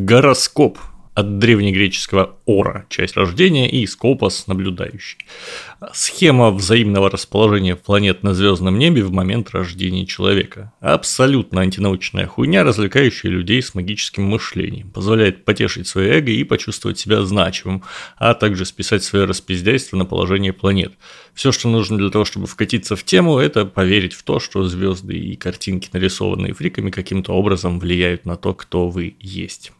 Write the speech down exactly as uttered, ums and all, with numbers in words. Гороскоп. От древнегреческого «ора» – часть рождения, и «скопос» – наблюдающий. Схема взаимного расположения планет на звездном небе в момент рождения человека. Абсолютно антинаучная хуйня, развлекающая людей с магическим мышлением, позволяет потешить свое эго и почувствовать себя значимым, а также списать свое распиздяйство на положение планет. Все, что нужно для того, чтобы вкатиться в тему, это поверить в то, что звезды и картинки, нарисованные фриками, каким-то образом влияют на то, кто вы есть.